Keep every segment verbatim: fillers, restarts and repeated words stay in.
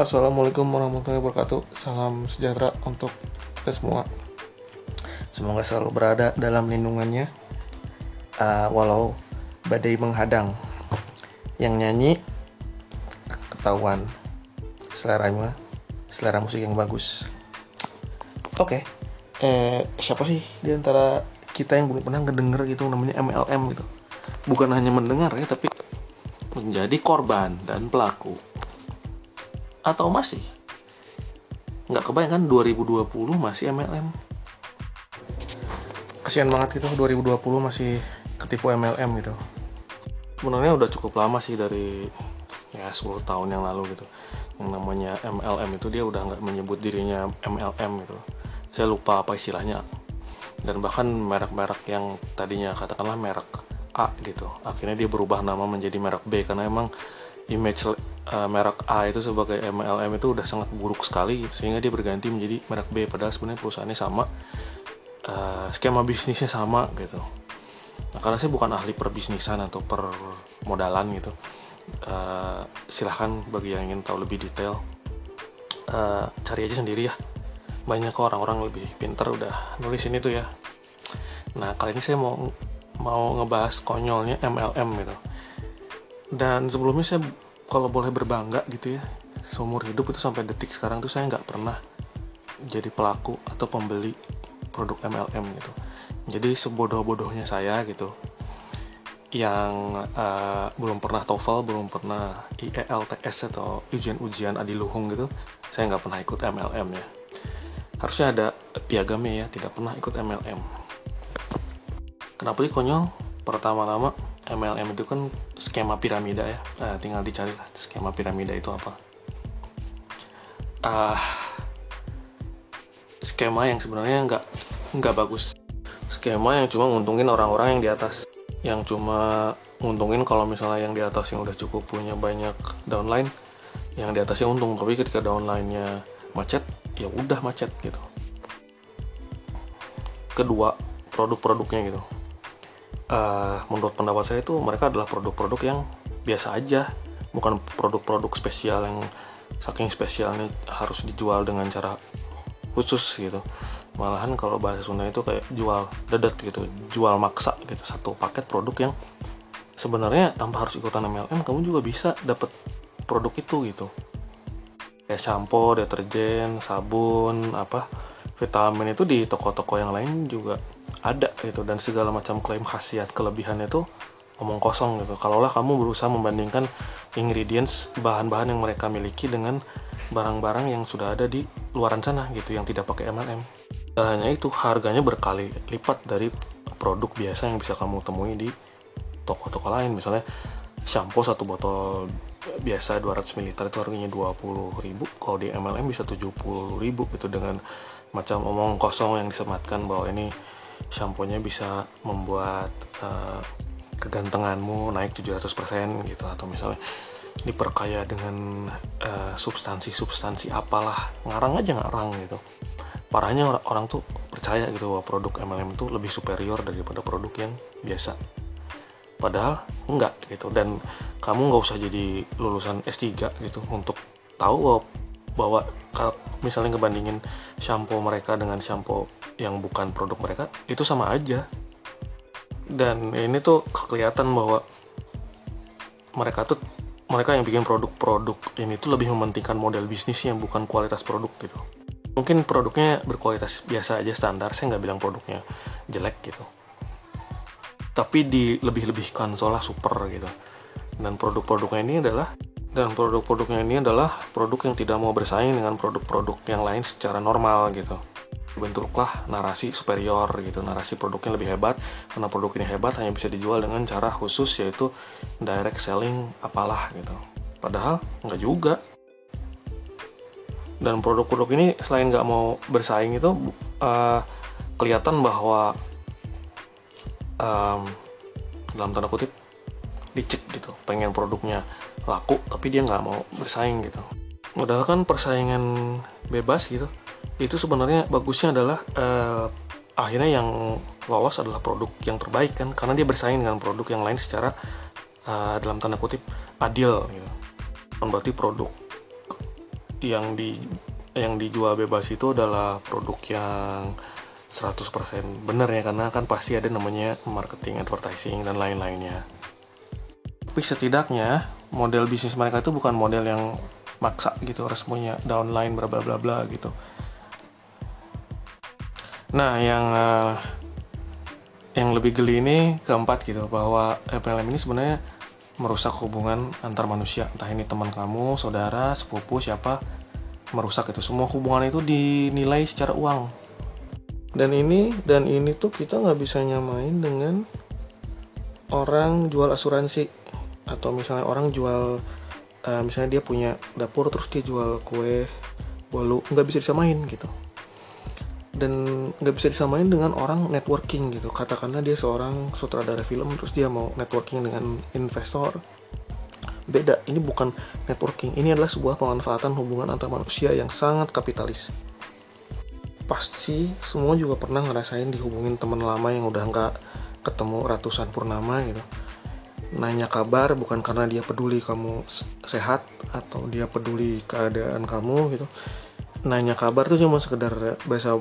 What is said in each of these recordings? Assalamualaikum warahmatullahi wabarakatuh. Salam sejahtera untuk kita semua. Semoga selalu berada dalam lindungannya uh, walau badai menghadang. Yang nyanyi ketahuan selera mah, selera musik yang bagus. Oke, okay. eh, siapa sih di antara kita yang belum pernah ngedenger gitu namanya M L M gitu? Bukan hanya mendengar ya, tapi menjadi korban dan pelaku. Atau masih nggak kebayang kan dua ribu dua puluh masih M L M? Kasian banget gitu, dua ribu dua puluh masih ketipu M L M gitu. Sebenarnya udah cukup lama sih, dari ya sepuluh tahun yang lalu gitu. Yang namanya M L M itu dia udah nggak menyebut dirinya M L M gitu. Saya lupa apa istilahnya. Dan bahkan merek-merek yang tadinya katakanlah merek A gitu, akhirnya dia berubah nama menjadi merek B, karena emang image uh, merek A itu sebagai M L M itu udah sangat buruk sekali, sehingga dia berganti menjadi merek B, padahal sebenarnya perusahaannya sama, uh, skema bisnisnya sama gitu. Nah, karena saya bukan ahli perbisnisan atau permodalan gitu, uh, silahkan bagi yang ingin tahu lebih detail uh, cari aja sendiri ya, banyak orang-orang lebih pintar udah nulis ini tuh ya. Nah, kali ini saya mau mau ngebahas konyolnya M L M gitu. Dan sebelumnya saya kalau boleh berbangga gitu ya, seumur hidup itu sampai detik sekarang tuh saya nggak pernah jadi pelaku atau pembeli produk M L M gitu. Jadi sebodoh-bodohnya saya gitu, yang uh, belum pernah TOEFL, belum pernah I E L T S atau ujian-ujian adiluhung gitu, saya nggak pernah ikut M L M ya. Harusnya ada piagamnya ya, tidak pernah ikut M L M. Kenapa sih konyol? Pertama-tama M L M itu kan skema piramida ya. Nah, tinggal dicari lah skema piramida itu apa. Uh, skema yang sebenarnya nggak nggak bagus. Skema yang cuma nguntungin orang-orang yang di atas, yang cuma nguntungin kalau misalnya yang di atas yang udah cukup punya banyak downline, yang di atasnya untung. Tapi ketika downline-nya macet, ya udah macet gitu. Kedua, produk-produknya gitu. Uh, menurut pendapat saya itu mereka adalah produk-produk yang biasa aja, bukan produk-produk spesial yang saking spesialnya harus dijual dengan cara khusus gitu. Malahan kalau bahasa Sunda itu kayak jual dedet gitu, jual maksa gitu, satu paket produk yang sebenarnya tanpa harus ikutan M L M kamu juga bisa dapat produk itu gitu. Kayak shampoo, deterjen, sabun, apa, vitamin itu di toko-toko yang lain juga ada gitu, dan segala macam klaim khasiat kelebihannya itu omong kosong gitu. Kalaulah kamu berusaha membandingkan ingredients, bahan-bahan yang mereka miliki dengan barang-barang yang sudah ada di luaran sana gitu, yang tidak pakai M L M. Hanya itu, harganya berkali lipat dari produk biasa yang bisa kamu temui di toko-toko lain. Misalnya shampoo satu botol biasa dua ratus mililiter itu harganya dua puluh ribu, kalau di M L M bisa tujuh puluh ribu gitu, dengan macam omong kosong yang disematkan bahwa ini shampoo-nya bisa membuat uh, kegantenganmu naik tujuh ratus persen gitu, atau misalnya diperkaya dengan uh, substansi-substansi apalah, ngarang aja ngarang gitu. Parahnya orang, orang tuh percaya gitu bahwa produk M L M itu lebih superior daripada produk yang biasa, padahal enggak gitu. Dan kamu nggak usah jadi lulusan S tiga gitu untuk tahu bahwa kalau misalnya ngebandingin shampoo mereka dengan shampoo yang bukan produk mereka, itu sama aja. Dan ini tuh kelihatan bahwa mereka tuh, mereka yang bikin produk-produk ini tuh lebih mementingkan model bisnisnya, bukan kualitas produk gitu. Mungkin produknya berkualitas biasa aja, standar, saya nggak bilang produknya jelek gitu, tapi dilebih-lebihkan seolah super gitu. Dan produk-produknya ini adalah dan produk-produknya ini adalah produk yang tidak mau bersaing dengan produk-produk yang lain secara normal gitu. Bentuklah narasi superior gitu, narasi produknya lebih hebat, karena produk ini hebat hanya bisa dijual dengan cara khusus, yaitu direct selling apalah gitu. Padahal nggak juga. Dan produk-produk ini selain nggak mau bersaing itu, uh, kelihatan bahwa um, dalam tanda kutip licik gitu, pengen produknya laku tapi dia nggak mau bersaing gitu. Padahal kan persaingan bebas gitu, itu sebenarnya bagusnya adalah eh, akhirnya yang lolos adalah produk yang terbaik kan, karena dia bersaing dengan produk yang lain secara eh, dalam tanda kutip adil gitu. Berarti produk yang di yang dijual bebas itu adalah produk yang seratus persen benar ya, karena kan pasti ada namanya marketing, advertising, dan lain-lainnya. Tapi setidaknya model bisnis mereka itu bukan model yang maksa gitu, harus punya downline bla bla bla bla gitu. Nah, yang uh, yang lebih geli ini keempat gitu, bahwa P L M ini sebenarnya merusak hubungan antar manusia, entah ini teman kamu, saudara, sepupu, siapa, merusak itu. Semua hubungan itu dinilai secara uang. Dan ini dan ini tuh kita nggak bisa nyamain dengan orang jual asuransi, atau misalnya orang jual Uh, misalnya dia punya dapur terus dia jual kue bolu, nggak bisa disamain gitu. Dan nggak bisa disamain dengan orang networking gitu, katakanlah dia seorang sutradara film terus dia mau networking dengan investor, beda. Ini bukan networking, ini adalah sebuah pemanfaatan hubungan antar manusia yang sangat kapitalis. Pasti semua juga pernah ngerasain dihubungin teman lama yang udah nggak ketemu ratusan purnama gitu, nanya kabar bukan karena dia peduli kamu sehat atau dia peduli keadaan kamu gitu. Nanya kabar tuh cuma sekedar basa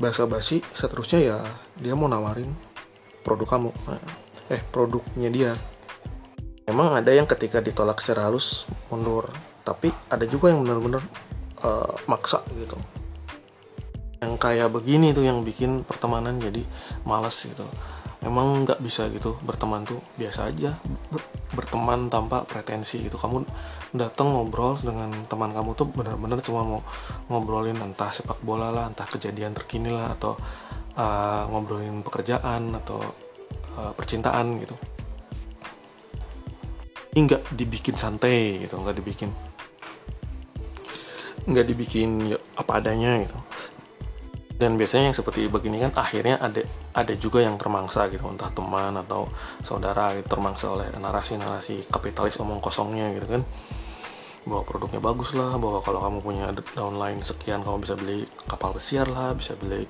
basa basi, seterusnya ya dia mau nawarin produk kamu, eh produknya dia. Emang ada yang ketika ditolak secara halus mundur, tapi ada juga yang benar-benar uh, maksa gitu. Yang kayak begini tuh yang bikin pertemanan jadi malas gitu. Emang nggak bisa gitu, berteman tuh biasa aja, berteman tanpa pretensi gitu. Kamu datang ngobrol dengan teman kamu tuh benar-benar cuma mau ngobrolin entah sepak bola lah, entah kejadian terkini lah, atau uh, ngobrolin pekerjaan atau uh, percintaan gitu. Ini nggak dibikin santai gitu, nggak dibikin nggak dibikin ya, apa adanya gitu. Dan biasanya yang seperti begini kan akhirnya ada ada juga yang termangsa gitu, entah teman atau saudara gitu, termangsa oleh narasi-narasi kapitalis omong kosongnya gitu kan, bahwa produknya bagus lah, bahwa kalau kamu punya downline sekian kamu bisa beli kapal pesiar lah, bisa beli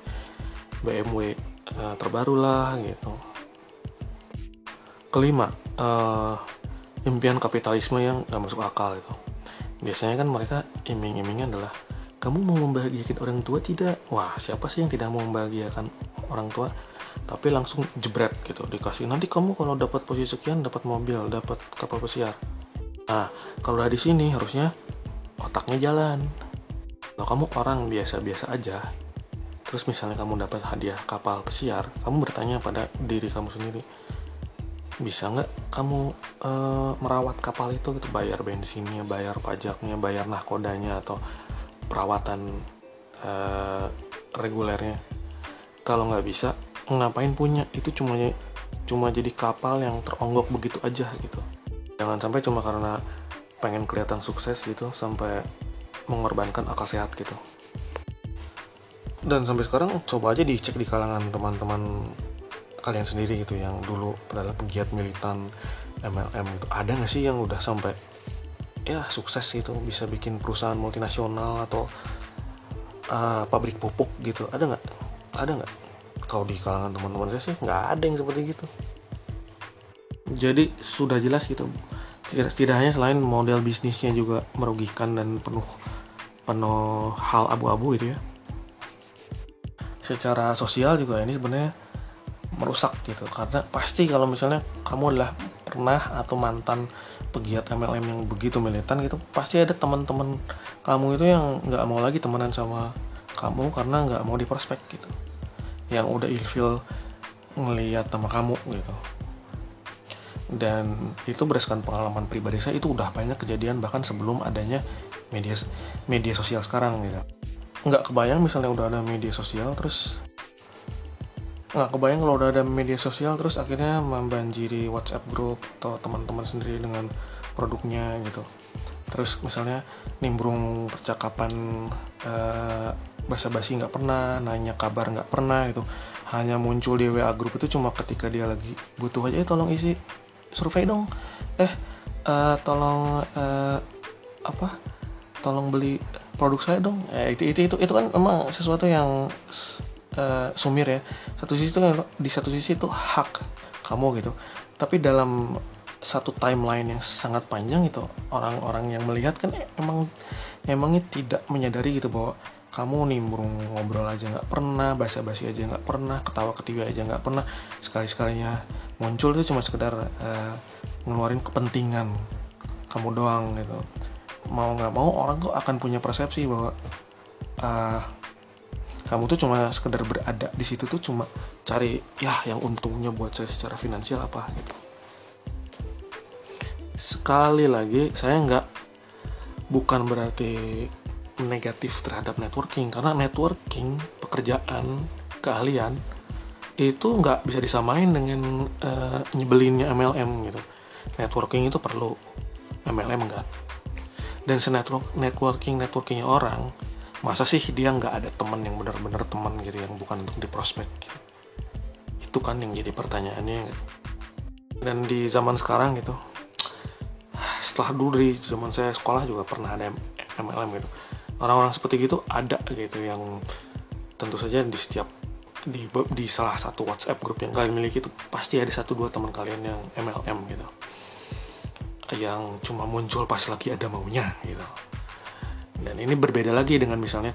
B M W uh, terbaru lah gitu. Kelima, uh, impian kapitalisme yang gak masuk akal itu. Biasanya kan mereka iming-imingnya adalah, kamu mau membahagiakan orang tua tidak? Wah, siapa sih yang tidak mau membahagiakan orang tua? Tapi langsung jebret gitu, dikasih nanti kamu kalau dapat posisi sekian dapat mobil, dapat kapal pesiar. Nah, kalau udah di sini harusnya otaknya jalan. Kalau kamu orang biasa-biasa aja, terus misalnya kamu dapat hadiah kapal pesiar, kamu bertanya pada diri kamu sendiri, bisa nggak kamu e, merawat kapal itu gitu, bayar bensinnya, bayar pajaknya, bayar nahkodanya, atau perawatan uh, regulernya. Kalau nggak bisa, ngapain punya? Itu cuma cuma jadi kapal yang teronggok begitu aja gitu. Jangan sampai cuma karena pengen kelihatan sukses gitu sampai mengorbankan akal sehat gitu. Dan sampai sekarang coba aja dicek di kalangan teman-teman kalian sendiri gitu, yang dulu adalah pegiat militan M L M gitu, ada nggak sih yang udah sampai ya sukses gitu, bisa bikin perusahaan multinasional atau uh, pabrik pupuk gitu? Ada nggak? Ada nggak? Kalau di kalangan teman-teman saya sih nggak ada yang seperti gitu. Jadi sudah jelas gitu, setidaknya selain model bisnisnya juga merugikan dan penuh penuh hal abu-abu gitu ya, secara sosial juga ini sebenarnya merusak gitu. Karena pasti kalau misalnya kamu adalah pernah atau mantan pegiat M L M yang begitu militan gitu, pasti ada teman-teman kamu itu yang nggak mau lagi temenan sama kamu karena nggak mau diprospek gitu, yang udah ilfil ngelihat sama kamu gitu. Dan itu berdasarkan pengalaman pribadi saya, itu udah banyak kejadian bahkan sebelum adanya media media sosial sekarang gitu. Nggak kebayang misalnya udah ada media sosial terus nggak kebayang kalau udah ada media sosial terus akhirnya membanjiri WhatsApp group atau teman-teman sendiri dengan produknya gitu. Terus misalnya nimbrung percakapan uh, basa-basi nggak pernah, nanya kabar nggak pernah gitu, hanya muncul di W A group itu cuma ketika dia lagi butuh aja, eh tolong isi survei dong, eh uh, tolong uh, apa, tolong beli produk saya dong. eh, itu, itu itu itu kan emang sesuatu yang Uh, sumir ya. Satu sisi itu, di satu sisi itu hak kamu gitu, tapi dalam satu timeline yang sangat panjang itu, orang-orang yang melihat kan emang emangnya tidak menyadari gitu bahwa kamu nimbrung ngobrol aja nggak pernah, basa-basi aja nggak pernah, ketawa-ketiwi aja nggak pernah, sekali-sekalinya muncul itu cuma sekedar uh, ngeluarin kepentingan kamu doang gitu. Mau nggak mau orang tuh akan punya persepsi bahwa uh, kamu tuh cuma sekedar berada di situ tuh cuma cari ya yang untungnya buat saya secara finansial apa gitu. Sekali lagi, saya nggak, bukan berarti negatif terhadap networking, karena networking, pekerjaan, keahlian itu nggak bisa disamain dengan uh, nyebelinnya M L M gitu. Networking itu perlu, M L M enggak. Dan senetwork networking networkingnya orang, masa sih dia nggak ada teman yang benar-benar teman gitu, yang bukan untuk diprospek gitu. Itu kan yang jadi pertanyaannya gitu. Dan di zaman sekarang gitu, setelah dulu di zaman saya sekolah juga pernah ada M L M gitu. Orang-orang seperti gitu ada gitu, yang tentu saja di setiap di, di salah satu WhatsApp grup yang kalian miliki itu pasti ada satu dua teman kalian yang M L M gitu, yang cuma muncul pas lagi ada maunya gitu. Dan ini berbeda lagi dengan misalnya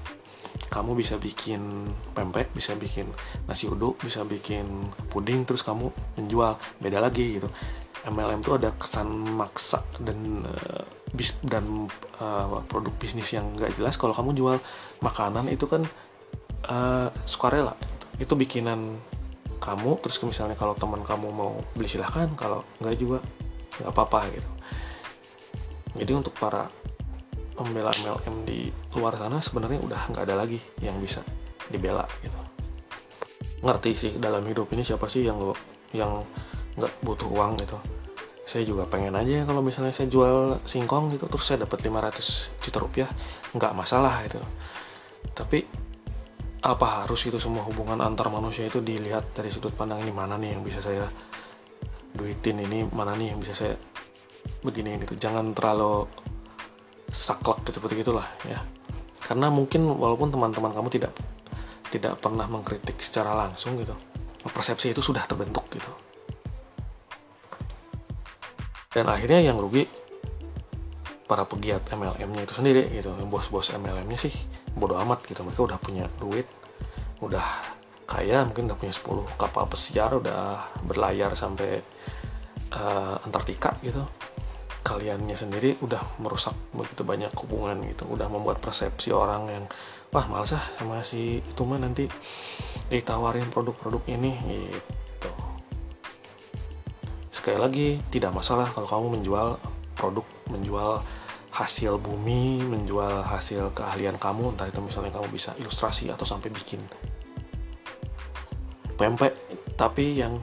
kamu bisa bikin pempek, bisa bikin nasi uduk, bisa bikin puding, terus kamu menjual, beda lagi gitu. M L M itu ada kesan maksa dan uh, bis, dan uh, produk bisnis yang nggak jelas. Kalau kamu jual makanan itu kan uh, sukarela, itu, itu bikinan kamu. Terus misalnya kalau teman kamu mau beli silahkan, kalau nggak juga nggak apa-apa gitu. Jadi untuk para pembela M L M di luar sana sebenarnya udah nggak ada lagi yang bisa dibela gitu. Ngerti sih, dalam hidup ini siapa sih yang yang nggak butuh uang gitu. Saya juga pengen aja kalau misalnya saya jual singkong gitu terus saya dapat lima ratus juta rupiah, nggak masalah gitu. Tapi apa harus itu semua hubungan antar manusia itu dilihat dari sudut pandang ini, mana nih yang bisa saya duitin, ini mana nih yang bisa saya beginiin gitu. Jangan terlalu saklek gitu, seperti itulah ya. Karena mungkin walaupun teman-teman kamu tidak tidak pernah mengkritik secara langsung gitu, persepsi itu sudah terbentuk gitu. Dan akhirnya yang rugi para pegiat M L M-nya itu sendiri gitu. Bos-bos M L M-nya sih bodo amat gitu. Mereka udah punya duit, udah kaya, mungkin udah punya sepuluh kapal pesiar, udah berlayar sampai uh, Antartika gitu. Kaliannya sendiri udah merusak begitu banyak hubungan gitu. Udah membuat persepsi orang yang wah males ah sama si itu mah, nanti ditawarin produk-produk ini gitu. Sekali lagi, tidak masalah kalau kamu menjual produk, menjual hasil bumi, menjual hasil keahlian kamu, entah itu misalnya kamu bisa ilustrasi atau sampai bikin pempek. Tapi yang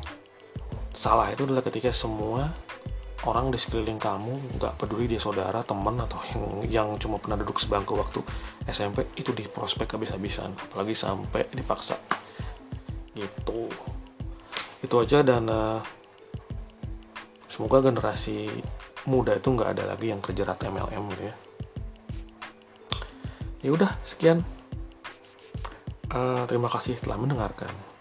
salah itu adalah ketika semua orang di sekeliling kamu, nggak peduli dia saudara, teman, atau yang yang cuma pernah duduk sebangku waktu S M P, itu diprospek habis-habisan, apalagi sampai dipaksa gitu. Itu aja, dan uh, semoga generasi muda itu nggak ada lagi yang terjerat M L M gitu ya. Ya udah, sekian. Uh, terima kasih telah mendengarkan.